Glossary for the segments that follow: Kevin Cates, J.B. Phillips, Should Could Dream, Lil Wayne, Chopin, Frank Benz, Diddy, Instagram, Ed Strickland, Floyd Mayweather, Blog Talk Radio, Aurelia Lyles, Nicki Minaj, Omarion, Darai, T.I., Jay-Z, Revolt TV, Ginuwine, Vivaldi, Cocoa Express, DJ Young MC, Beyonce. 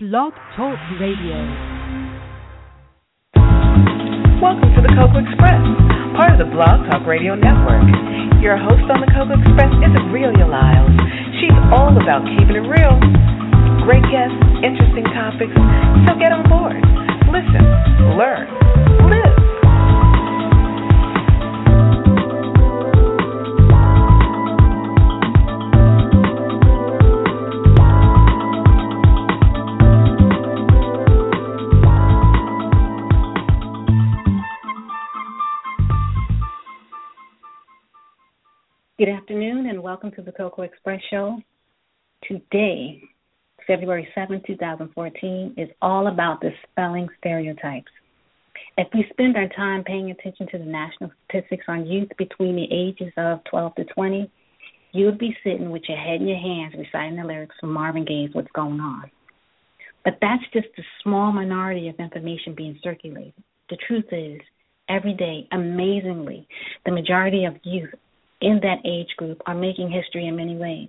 Blog Talk Radio. Welcome to the Cocoa Express, part of the Blog Talk Radio Network. Your host on the Cocoa Express is Aurelia Lyles. She's all about keeping it real. Great guests, interesting topics, so get on board. Listen, learn, live. Good afternoon and welcome to the Cocoa Express Show. Today, February 7, 2014, is all about dispelling stereotypes. If we spend our time paying attention to the national statistics on youth between the ages of 12 to 20, you would be sitting with your head in your hands reciting the lyrics from Marvin Gaye's What's Going On. But that's just a small minority of information being circulated. The truth is, every day, amazingly, the majority of youth in that age group are making history in many ways.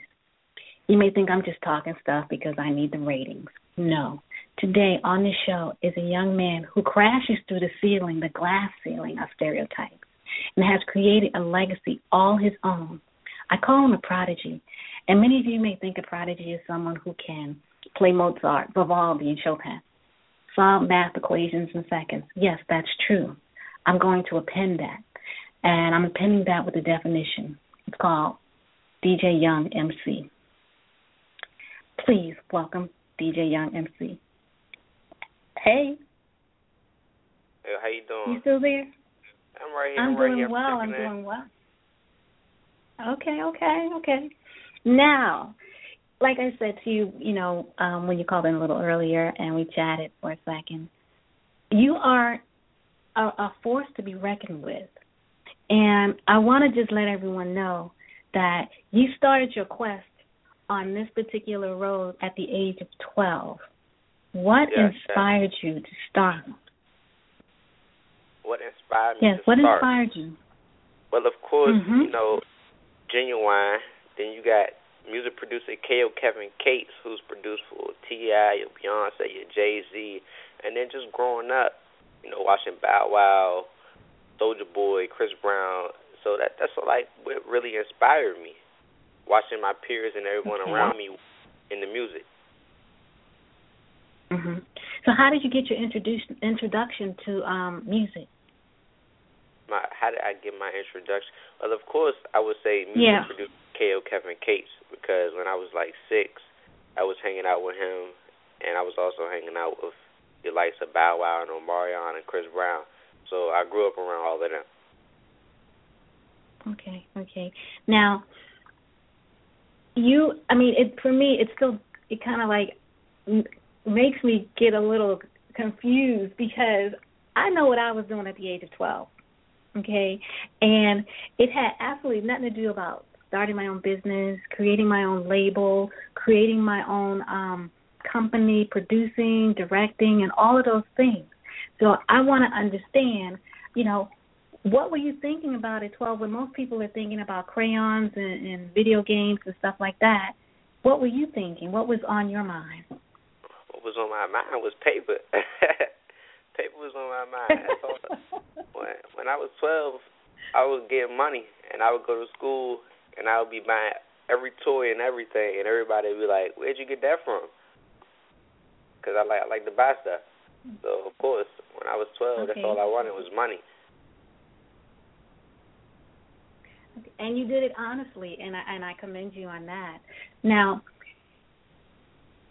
You may think I'm just talking stuff because I need the ratings. No. Today on this show is a young man who crashes through the ceiling, the glass ceiling of stereotypes, and has created a legacy all his own. I call him a prodigy, and many of you may think a prodigy is someone who can play Mozart, Vivaldi, and Chopin, solve math equations in seconds. Yes, that's true. I'm going to append that. And I'm appending that with a definition. It's called DJ Young MC. Please welcome DJ Young MC. Hey. Hey, how you doing? You still there? I'm right here. I'm doing well. Okay. Now, like I said to you, when you called in a little earlier and we chatted for a second, you are a force to be reckoned with. And I want to just let everyone know that you started your quest on this particular road at the age of 12. What inspired you to start? What inspired you? Well, of course, Ginuwine. Then you got music producer Kevin Cates, who's produced for T.I., your Beyonce, your Jay-Z. And then just growing up, watching Bow Wow, Soulja Boy, Chris Brown, so that's what really inspired me, watching my peers and everyone around me in the music. Mm-hmm. So how did you get your introduction to music? How did I get my introduction? Well, of course, I would say music producer K.O. Kevin Cates, because when I was like 6, I was hanging out with him, and I was also hanging out with the likes of Bow Wow and Omarion and Chris Brown. So I grew up around all of them. Okay. Now, it kind of makes me get a little confused because I know what I was doing at the age of 12, okay? And it had absolutely nothing to do about starting my own business, creating my own label, creating my own company, producing, directing, and all of those things. So I want to understand, what were you thinking about at 12 when most people are thinking about crayons and video games and stuff like that? What were you thinking? What was on your mind? What was on my mind was paper. Paper was on my mind. When I was 12, I was getting money, and I would go to school, and I would be buying every toy and everything, and everybody would be like, where'd you get that from? Because I like to buy stuff. So, of course, when I was 12, that's all I wanted was money. And you did it honestly, and I commend you on that. Now,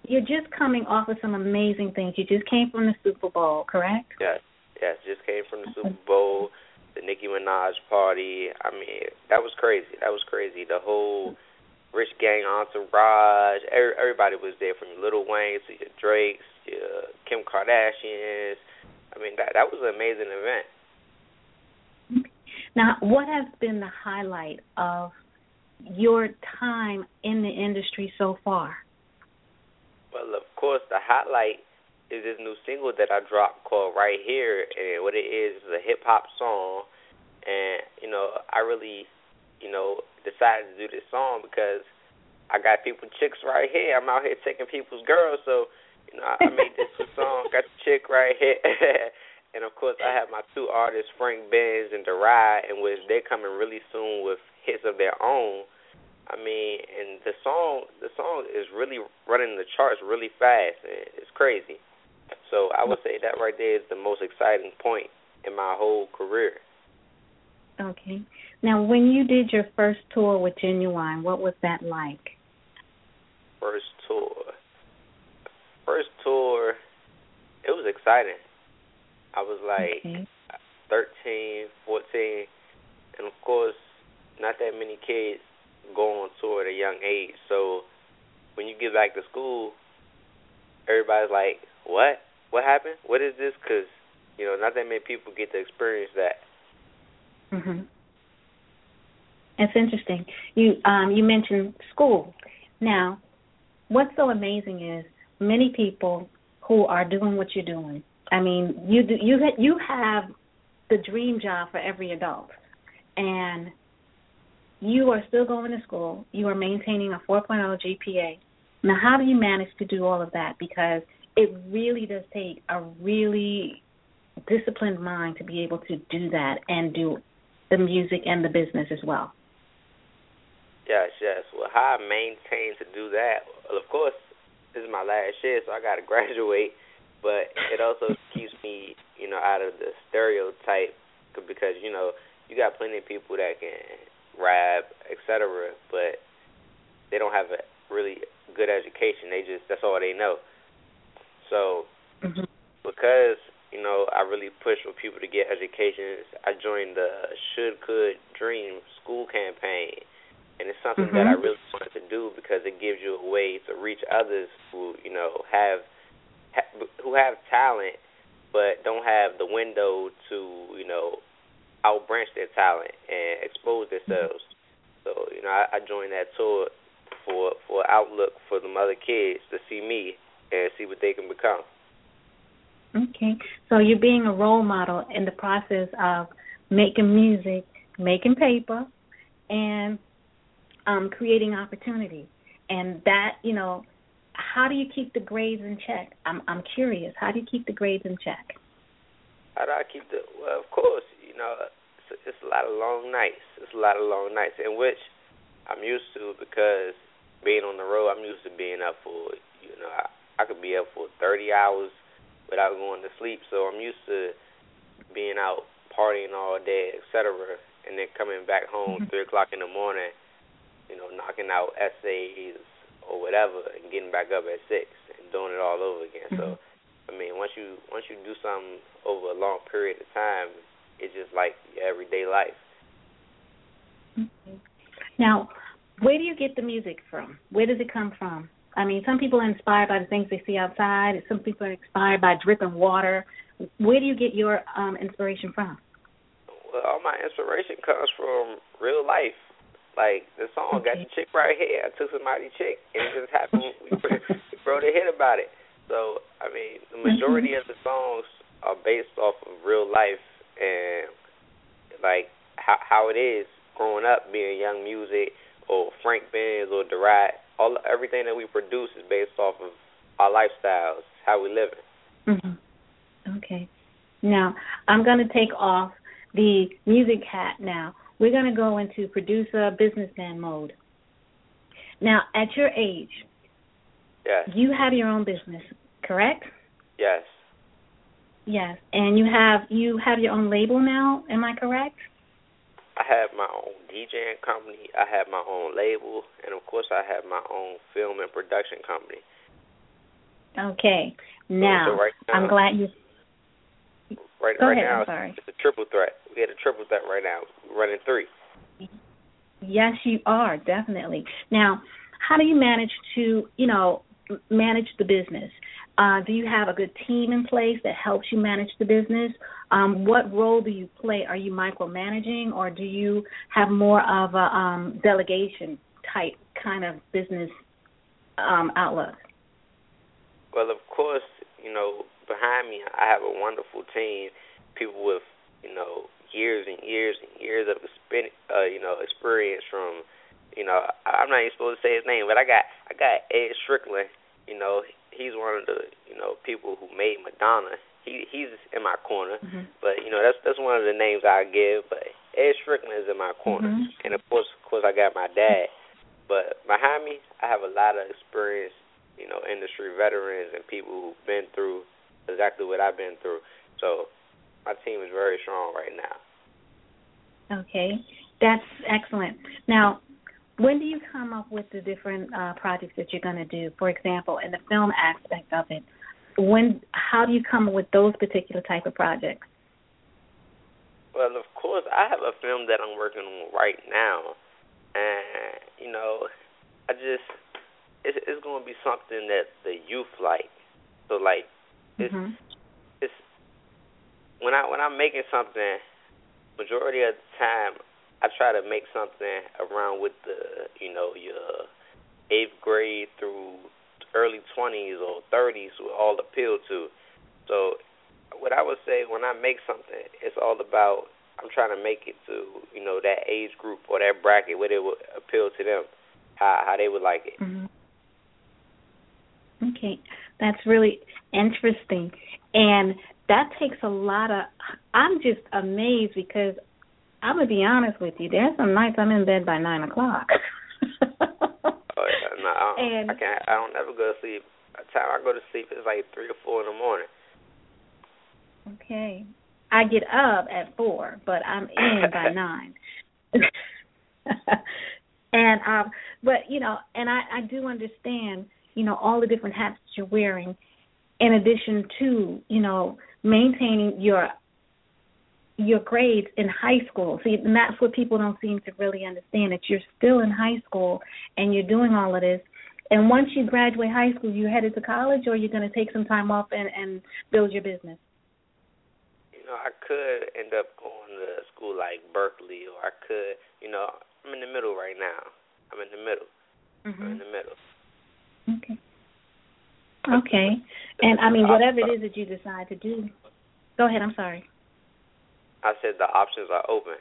you're just coming off of some amazing things. You just came from the Super Bowl, correct? Yes, just came from the Super Bowl, the Nicki Minaj party. I mean, that was crazy. The whole Rich Gang entourage, everybody was there, from your Lil Wayne to your Drakes, your Kim Kardashians. I mean, that was an amazing event. Now, what has been the highlight of your time in the industry so far? Well, of course, the highlight is this new single that I dropped called Right Here, and what it is a hip-hop song, and, I really... decided to do this song because I got people chicks right here. I'm out here taking people's girls, so You know, I made this song, got the chick right here. And, of course, I have my two artists, Frank Benz and Darai, in which they're coming really soon with hits of their own. I mean, and the song is really running the charts really fast. It's crazy. So I would say that right there is the most exciting point in my whole career. Okay. Now, when you did your first tour with Ginuwine, what was that like? First tour, it was exciting. I was like 13, 14, and of course, not that many kids go on tour at a young age. So when you get back to school, everybody's like, what? What happened? What is this? Because, you know, not that many people get to experience that. Mm-hmm. That's interesting. You mentioned school. Now, what's so amazing is many people who are doing what you're doing. I mean, you have the dream job for every adult, and you are still going to school. You are maintaining a 4.0 GPA. Now, how do you manage to do all of that? Because it really does take a really disciplined mind to be able to do that and do the music and the business as well. Yes. Well, how I maintain to do that, well, of course, this is my last year, so I got to graduate. But it also keeps me, you know, out of the stereotype because, you know, you got plenty of people that can rap, et cetera, but they don't have a really good education. They just, that's all they know. So because, you know, I really push for people to get educations, I joined the Should Could Dream school campaign, and it's something that I really wanted to do because it gives you a way to reach others who, you know, have talent but don't have the window to, you know, outbranch their talent and expose themselves. So, you know, I joined that tour for outlook for them other kids to see me and see what they can become. Okay. So you're being a role model in the process of making music, making paper, and creating opportunity. And that, you know, how do you keep the grades in check? I'm curious. How do you keep the grades in check? How do I keep the, well, of course, you know, it's a lot of long nights. In which I'm used to because being on the road, I'm used to being up for, you know, I could be up for 30 hours without going to sleep. So I'm used to being out partying all day, et cetera, and then coming back home 3 o'clock in the morning, you know, knocking out essays or whatever and getting back up at 6 and doing it all over again. So, I mean, once you do something over a long period of time, it's just like your everyday life. Okay. Now, where do you get the music from? Where does it come from? I mean, some people are inspired by the things they see outside. Some people are inspired by dripping water. Where do you get your inspiration from? Well, all my inspiration comes from real life. Like, the song, got the chick right here. I took somebody's chick, and it just happened. We wrote a hit about it. So, I mean, the majority of the songs are based off of real life and, like, how it is growing up, being Young Music or Frank Benz or Darai. Everything that we produce is based off of our lifestyles, how we live it. Okay. Now, I'm going to take off the music hat now. We're going to go into producer, businessman mode. Now, at your age, you have your own business, correct? Yes. And you have your own label now, am I correct? I have my own DJing company, I have my own label, and of course I have my own film and production company. Okay. Now, so right now I'm glad you... Go ahead, now, I'm sorry. It's a triple threat. We had a triple threat right now. We're running 3. Yes, you are, definitely. Now, how do you manage to, you know, manage the business? Do you have a good team in place that helps you manage the business? What role do you play? Are you micromanaging, or do you have more of a delegation type kind of business outlook? Well, of course, you know, behind me I have a wonderful team, people with, you know, years and years and years of experience from, you know, I'm not even supposed to say his name, but I got Ed Strickland, you know. he's one of the, people who made Madonna. He's in my corner. Mm-hmm. But, that's one of the names I give. But Ed Strickland is in my corner. Mm-hmm. And, of course, I got my dad. But behind me, I have a lot of experience, industry veterans and people who've been through exactly what I've been through. So my team is very strong right now. Okay. That's excellent. Now, when do you come up with the different projects that you're going to do? For example, in the film aspect of it, how do you come up with those particular type of projects? Well, of course, I have a film that I'm working on right now. And, it's going to be something that the youth like. So, it's when I'm making something, majority of the time, I try to make something around with the, your 8th grade through early 20s or 30s will all appeal to. So what I would say when I make something, it's all about I'm trying to make it to, that age group or that bracket where it would appeal to them, how they would like it. Mm-hmm. Okay. That's really interesting. And that takes a lot of – I'm just amazed because – I'm going to be honest with you. There's some nights I'm in bed by 9 o'clock. Oh, yeah. No, I don't ever go to sleep. By the time I go to sleep, it's like 3 or 4 in the morning. Okay. I get up at 4, but I'm in by 9. And, but, and I do understand, all the different hats that you're wearing in addition to, maintaining your grades in high school. See, and that's what people don't seem to really understand, that you're still in high school and you're doing all of this. And once you graduate high school, you headed to college or you're going to take some time off and build your business? I could end up going to school like Berkeley or I could, I'm in the middle right now. Mm-hmm. Okay. Okay. And, whatever it is that you decide to do. Go ahead. I'm sorry. I said the options are open.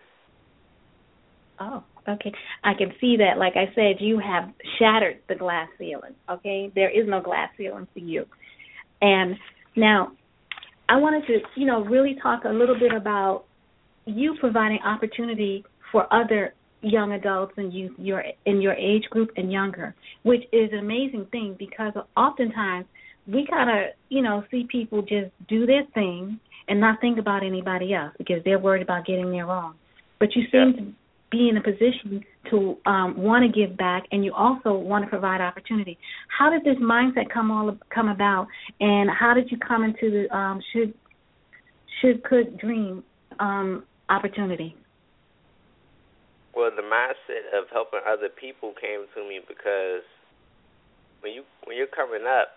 Oh, okay. I can see that. Like I said, you have shattered the glass ceiling, okay? There is no glass ceiling for you. And now I wanted to, really talk a little bit about you providing opportunity for other young adults and youth in your age group and younger, which is an amazing thing because oftentimes we kind of, see people just do their thing and not think about anybody else because they're worried about getting their own. But you seem to be in a position to want to give back, and you also want to provide opportunity. How did this mindset come about, and how did you come into the Should Could Dream opportunity? Well, the mindset of helping other people came to me because when you're coming up,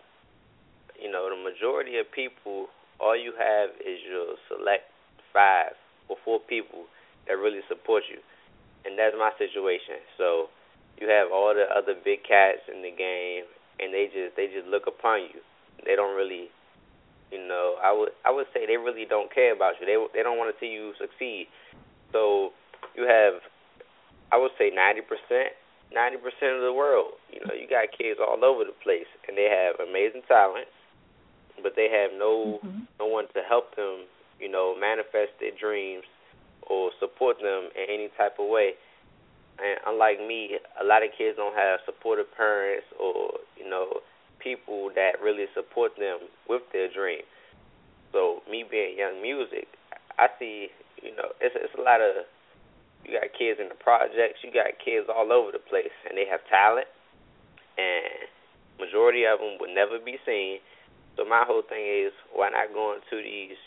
the majority of people, all you have is your select 5 or 4 people that really support you. And that's my situation. So you have all the other big cats in the game, and they just look upon you. They don't really, I would say they really don't care about you. They don't want to see you succeed. So you have, I would say 90% of the world. You got kids all over the place, and they have amazing talents. But they have no one to help them, manifest their dreams or support them in any type of way. And unlike me, a lot of kids don't have supportive parents or, people that really support them with their dream. So me being Young Music, I see, it's a lot of, you got kids in the projects, you got kids all over the place, and they have talent, and majority of them would never be seen. So my whole thing is, why not go into these,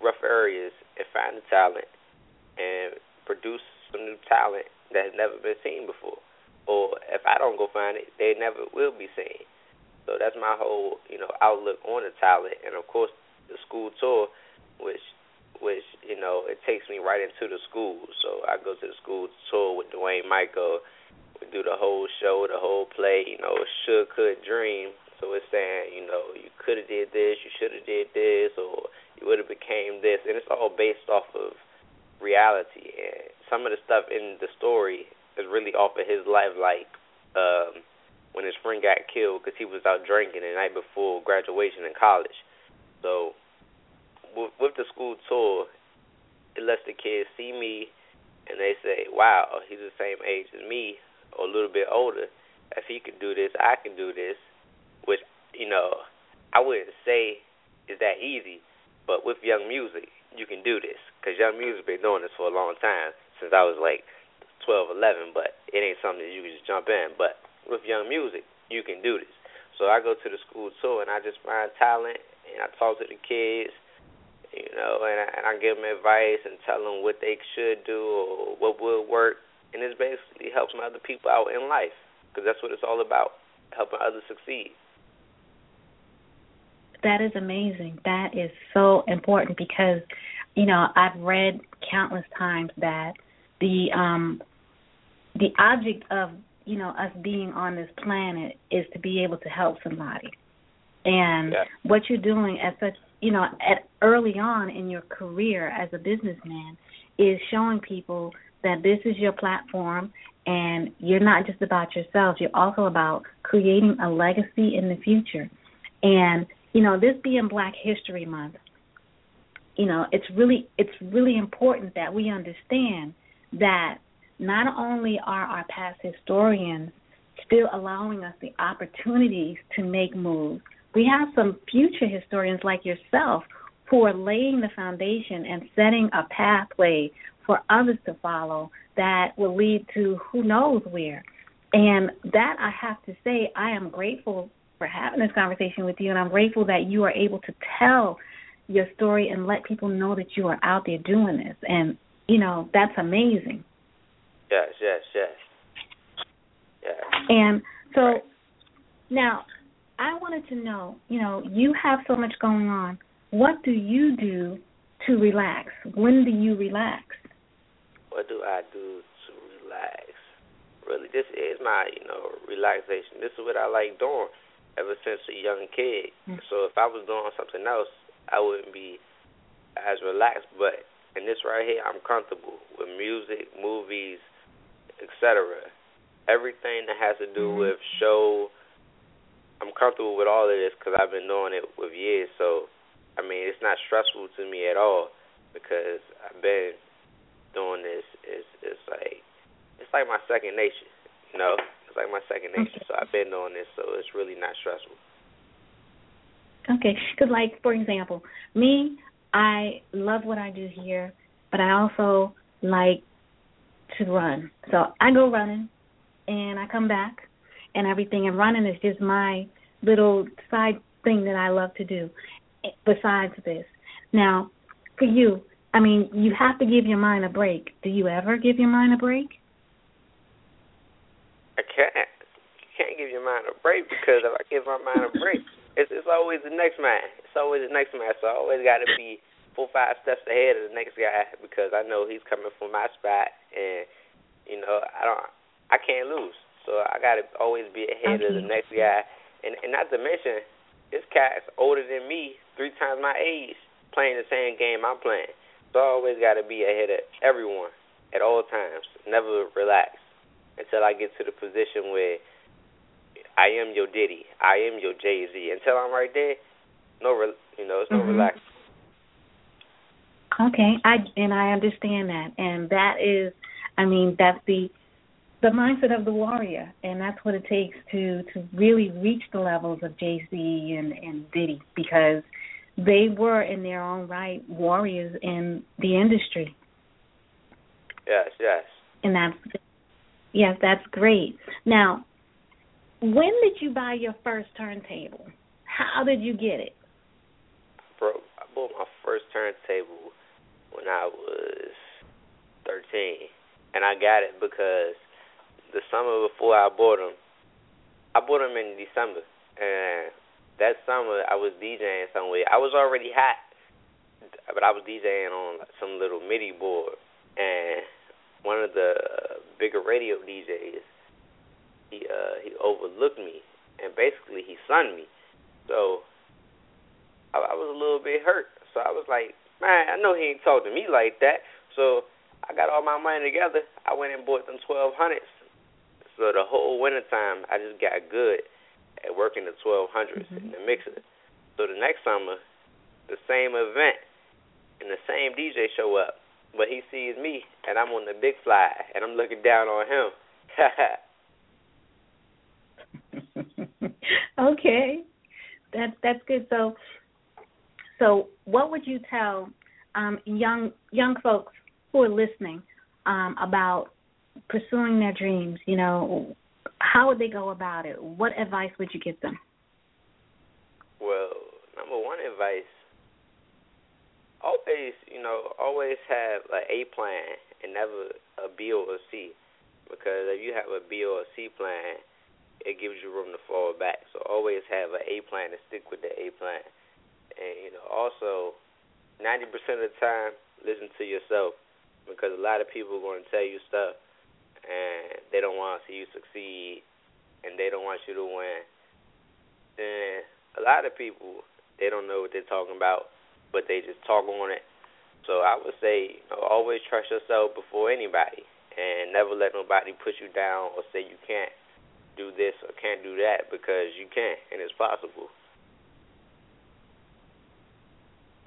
rough areas and find the talent and produce some new talent that has never been seen before? Or if I don't go find it, they never will be seen. So that's my whole, outlook on the talent. And, of course, the school tour, which it takes me right into the school. So I go to the school tour with Dwayne Michael. We do the whole show, the whole play, Should Could Dream. So it's saying, you could have did this, you should have did this, or you would have became this. And it's all based off of reality. And some of the stuff in the story is really off of his life, like when his friend got killed because he was out drinking the night before graduation in college. So with the school tour, it lets the kids see me, and they say, wow, he's the same age as me or a little bit older. If he could do this, I can do this, which, you know, I wouldn't say is that easy, but with Young Music, you can do this, because Young Music been doing this for a long time, since I was like 12, 11, but it ain't something that you can just jump in. But with Young Music, you can do this. So I go to the school tour, and I just find talent, and I talk to the kids, you know, and I give them advice and tell them what they should do or what would work, and it basically helps my other people out in life, because that's what it's all about, helping others succeed. That is amazing. That is so important because, you know, I've read countless times that the object of, you know, us being on this planet is to be able to help somebody. And what you're doing at such, you know, at early on in your career as a businessman is showing people that this is your platform and you're not just about yourself. You're also about creating a legacy in the future. And, you know, this being Black History Month, you know, it's really important that we understand that not only are our past historians still allowing us the opportunities to make moves, we have some future historians like yourself who are laying the foundation and setting a pathway for others to follow that will lead to who knows where. And that, I have to say, I am grateful for having this conversation with you, and I'm grateful that you are able to tell your story and let people know that you are out there doing this. And, you know, that's amazing. Yes. And so now I wanted to know, you know, you have so much going on. What do you do to relax? When do you relax? What do I do to relax? Really, this is my, you know, relaxation. This is what I like doing ever since a young kid. So if I was doing something else, I wouldn't be as relaxed. But in this right here, I'm comfortable with music, movies, etc. Everything that has to do with show, I'm comfortable with all of this because I've been doing it with years. So, I mean, it's not stressful to me at all because I've been doing this. It's like my second nature, you know? It's like my second nature, so I've been doing this, so it's really not stressful. Okay, because, like, for example, me, I love what I do here, but I also like to run. So I go running, and I come back, and everything, and running is just my little side thing that I love to do besides this. Now, for you, I mean, you have to give your mind a break. Do you ever give your mind a break? I can't. You can't give your mind a break because if I give my mind a break, it's always the next man. It's always the next man. So I always got to be 4 or 5 steps ahead of the next guy because I know he's coming from my spot, and you know I can't lose. So I got to always be ahead of the next guy, and not to mention this cat's older than me, 3 times my age, playing the same game I'm playing. So I always got to be ahead of everyone at all times. Never relax until I get to the position where I am your Diddy, I am your Jay-Z. Until I'm right there, it's no relax. Okay, I understand that, and that is, I mean, that's the mindset of the warrior, and that's what it takes to really reach the levels of Jay-Z and Diddy, because they were in their own right warriors in the industry. Yes. And that's great. Now, when did you buy your first turntable? How did you get it? I bought my first turntable when I was 13, and I got it because the summer before I bought them in December, and that summer I was DJing somewhere. I was already hot, but I was DJing on some little MIDI board, and one of the bigger radio DJs, he overlooked me, and basically he sunned me. So I was a little bit hurt. So I was like, man, I know he ain't talked to me like that. So I got all my money together. I went and bought them 1200s. So the whole winter time, I just got good at working the 1200s in the mixer. So the next summer, the same event and the same DJ show up, but he sees me and I'm on the big fly and I'm looking down on him. Okay, that's good. So what would you tell young folks who are listening about pursuing their dreams? You know, how would they go about it? What advice would you give them? Well, number one advice, always have an A plan and never a B or a C, because if you have a B or a C plan, it gives you room to fall back. So always have an A plan and stick with the A plan. And, also 90% of the time, listen to yourself, because a lot of people are going to tell you stuff and they don't want to see you succeed and they don't want you to win. Then a lot of people, they don't know what they're talking about, but they just talk on it. So I would say, always trust yourself before anybody and never let nobody put you down or say you can't do this or can't do that, because you can and it's possible.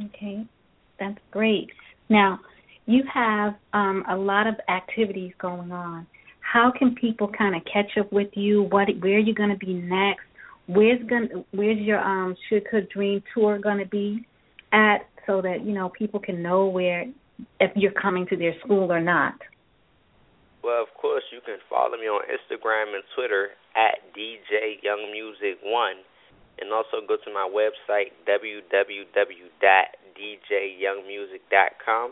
Okay, that's great. Now, you have a lot of activities going on. How can people kind of catch up with you? Where are you going to be next? Where's your Should Could Dream tour going to be at, so that people can know where, if you're coming to their school or not? Well, of course, you can follow me on Instagram and Twitter at DJ Young Music 1, and also go to my website www.djyoungmusic.com.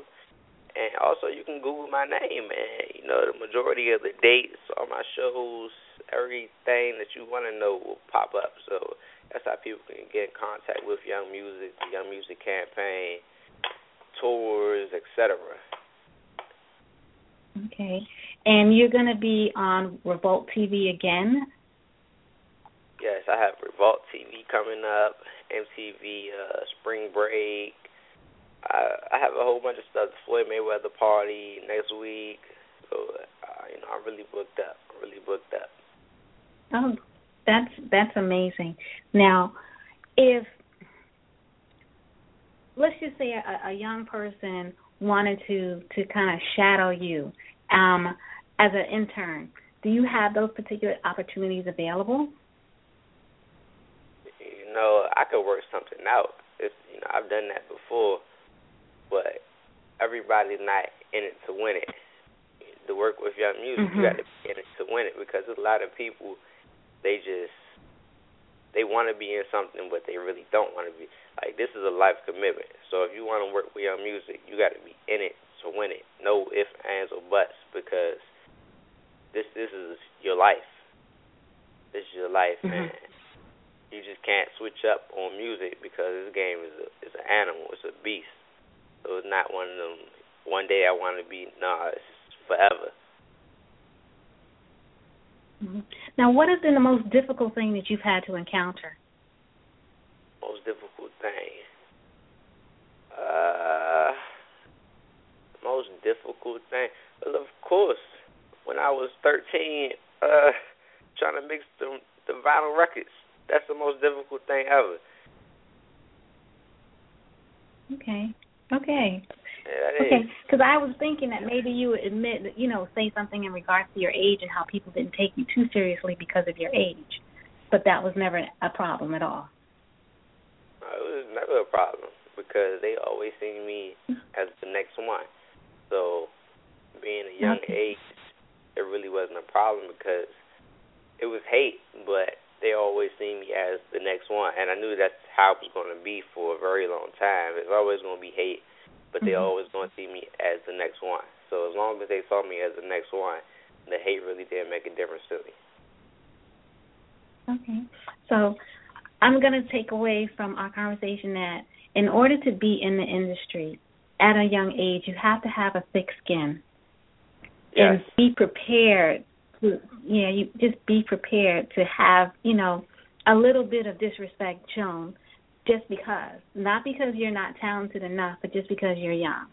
And also, you can Google my name, and, the majority of the dates on my shows, everything that you want to know will pop up. So that's how people can get in contact with Young Music, the Young Music Campaign, tours, etc. Okay. And you're going to be on Revolt TV again? Yes, I have Revolt TV coming up, MTV Spring Break. I have a whole bunch of stuff. The Floyd Mayweather party next week. So, I'm really booked up. Oh, that's amazing. Now, if, let's just say a young person wanted to kind of shadow you as an intern, do you have those particular opportunities available? I could work something out. I've done that before. But everybody's not in it to win it. To work with Young Music, you got to be in it to win it, because a lot of people, they want to be in something, but they really don't want to be. Like, this is a life commitment. So if you want to work with Young Music, you got to be in it to win it. No ifs, ands, or buts, because this is your life. This is your life, man. You just can't switch up on music, because this game is an animal. It's a beast. So it's not one of them, one day I want to be, it's forever. Now, what has been the most difficult thing that you've had to encounter? Most difficult thing? Most difficult thing? Well, of course, when I was 13, trying to mix the vinyl records. That's the most difficult thing ever. Okay. Yeah, okay, because I was thinking that maybe you would admit that, say something in regards to your age and how people didn't take you too seriously because of your age, but that was never a problem at all. No, it was never a problem, because they always see me as the next one. So being a young age, it really wasn't a problem, because it was hate, but they always see me as the next one, and I knew that's how it was going to be for a very long time. It's always going to be hate, but they always going to see me as the next one. So as long as they saw me as the next one, the hate really didn't make a difference to me. Okay. So I'm going to take away from our conversation that in order to be in the industry at a young age, you have to have a thick skin. Yes. And be prepared. Yeah, you just be prepared to have, a little bit of disrespect shown just because. Not because you're not talented enough, but just because you're young.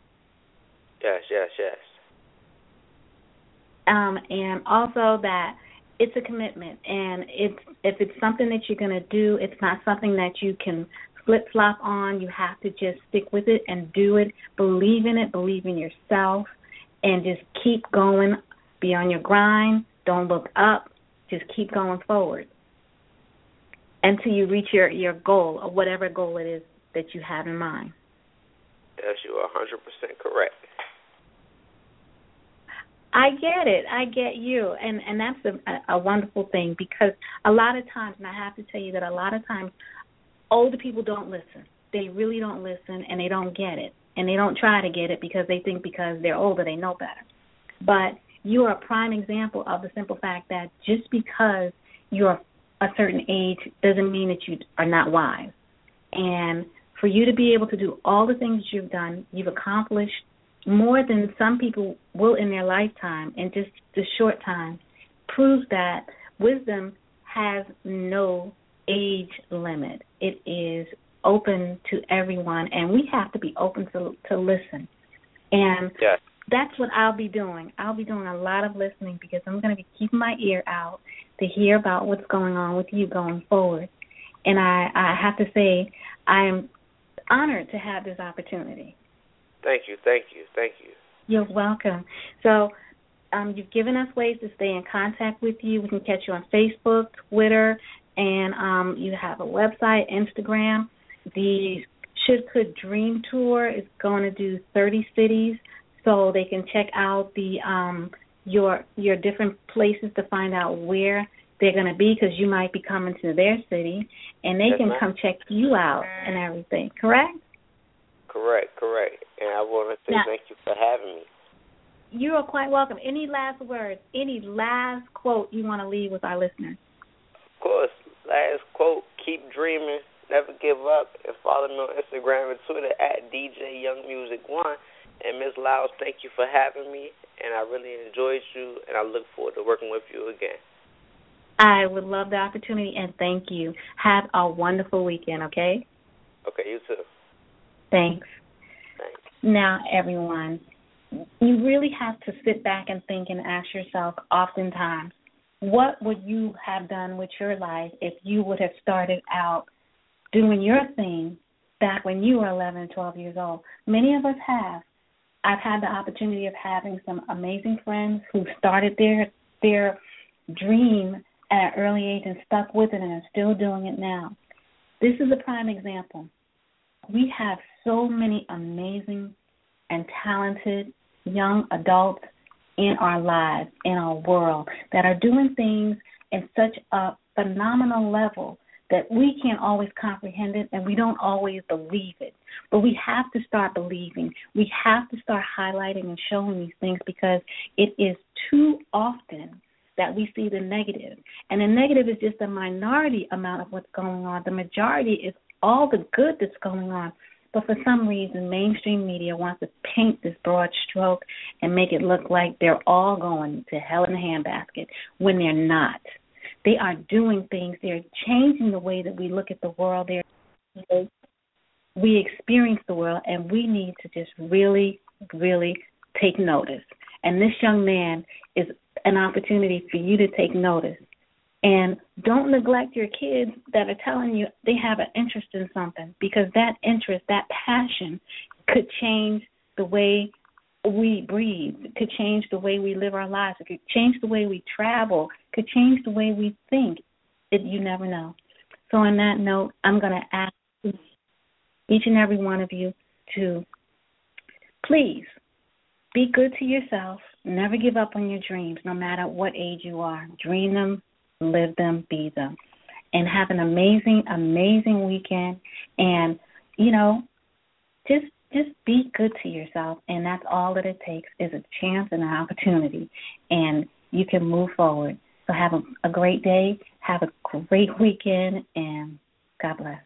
Yes. And also that it's a commitment, and if it's something that you're going to do, it's not something that you can flip-flop on. You have to just stick with it and do it, believe in it, believe in yourself, and just keep going. Be on your grind. Don't look up. Just keep going forward until you reach your goal, or whatever goal it is that you have in mind. Yes, you are 100% correct. I get it. I get you. And that's a wonderful thing, because a lot of times, and I have to tell you that a lot of times, older people don't listen. They really don't listen, and they don't get it. And they don't try to get it because they think because they're older, they know better. But you are a prime example of the simple fact that just because you're a certain age doesn't mean that you are not wise. And for you to be able to do all the things you've done, you've accomplished more than some people will in their lifetime, in just the short time, proves that wisdom has no age limit. It is open to everyone, and we have to be open to listen. And yes, that's what I'll be doing. I'll be doing a lot of listening, because I'm going to be keeping my ear out to hear about what's going on with you going forward. And I have to say, I am honored to have this opportunity. Thank you, thank you, thank you. You're welcome. So you've given us ways to stay in contact with you. We can catch you on Facebook, Twitter, and you have a website, Instagram. The Should Could Dream Tour is going to do 30 cities, so they can check out the your different places to find out where they're going to be, because you might be coming to their city, and they can come check you out and everything, correct? Correct. And I want to say thank you for having me. You are quite welcome. Any last words, any last quote you want to leave with our listeners? Of course, last quote, keep dreaming, never give up, and follow me on Instagram and Twitter at DJ Young Music One. And Ms. Lyles, thank you for having me, and I really enjoyed you, and I look forward to working with you again. I would love the opportunity, and thank you. Have a wonderful weekend, okay? Okay, you too. Thanks. Now, everyone, you really have to sit back and think and ask yourself oftentimes, what would you have done with your life if you would have started out doing your thing back when you were 11 and 12 years old? Many of us have. I've had the opportunity of having some amazing friends who started their dream at an early age and stuck with it and are still doing it now. This is a prime example. We have so many amazing and talented young adults in our lives, in our world, that are doing things in such a phenomenal level that we can't always comprehend it, and we don't always believe it. But we have to start believing. We have to start highlighting and showing these things, because it is too often that we see the negative. And the negative is just a minority amount of what's going on. The majority is all the good that's going on. But for some reason, mainstream media wants to paint this broad stroke and make it look like they're all going to hell in a handbasket, when they're not. They are doing things. They're changing the way that we look at the world. We experience the world, and we need to just really, really take notice. And this young man is an opportunity for you to take notice. And don't neglect your kids that are telling you they have an interest in something, because that interest, that passion, could change the way we breathe, could change the way we live our lives, it could change the way we travel, could change the way we think. You never know. So on that note, I'm going to ask each and every one of you to please be good to yourself. Never give up on your dreams, no matter what age you are. Dream them, live them, be them. And have an amazing, amazing weekend. And, you know, just be good to yourself, and that's all that it takes, is a chance and an opportunity, and you can move forward. So have a great day, have a great weekend, and God bless.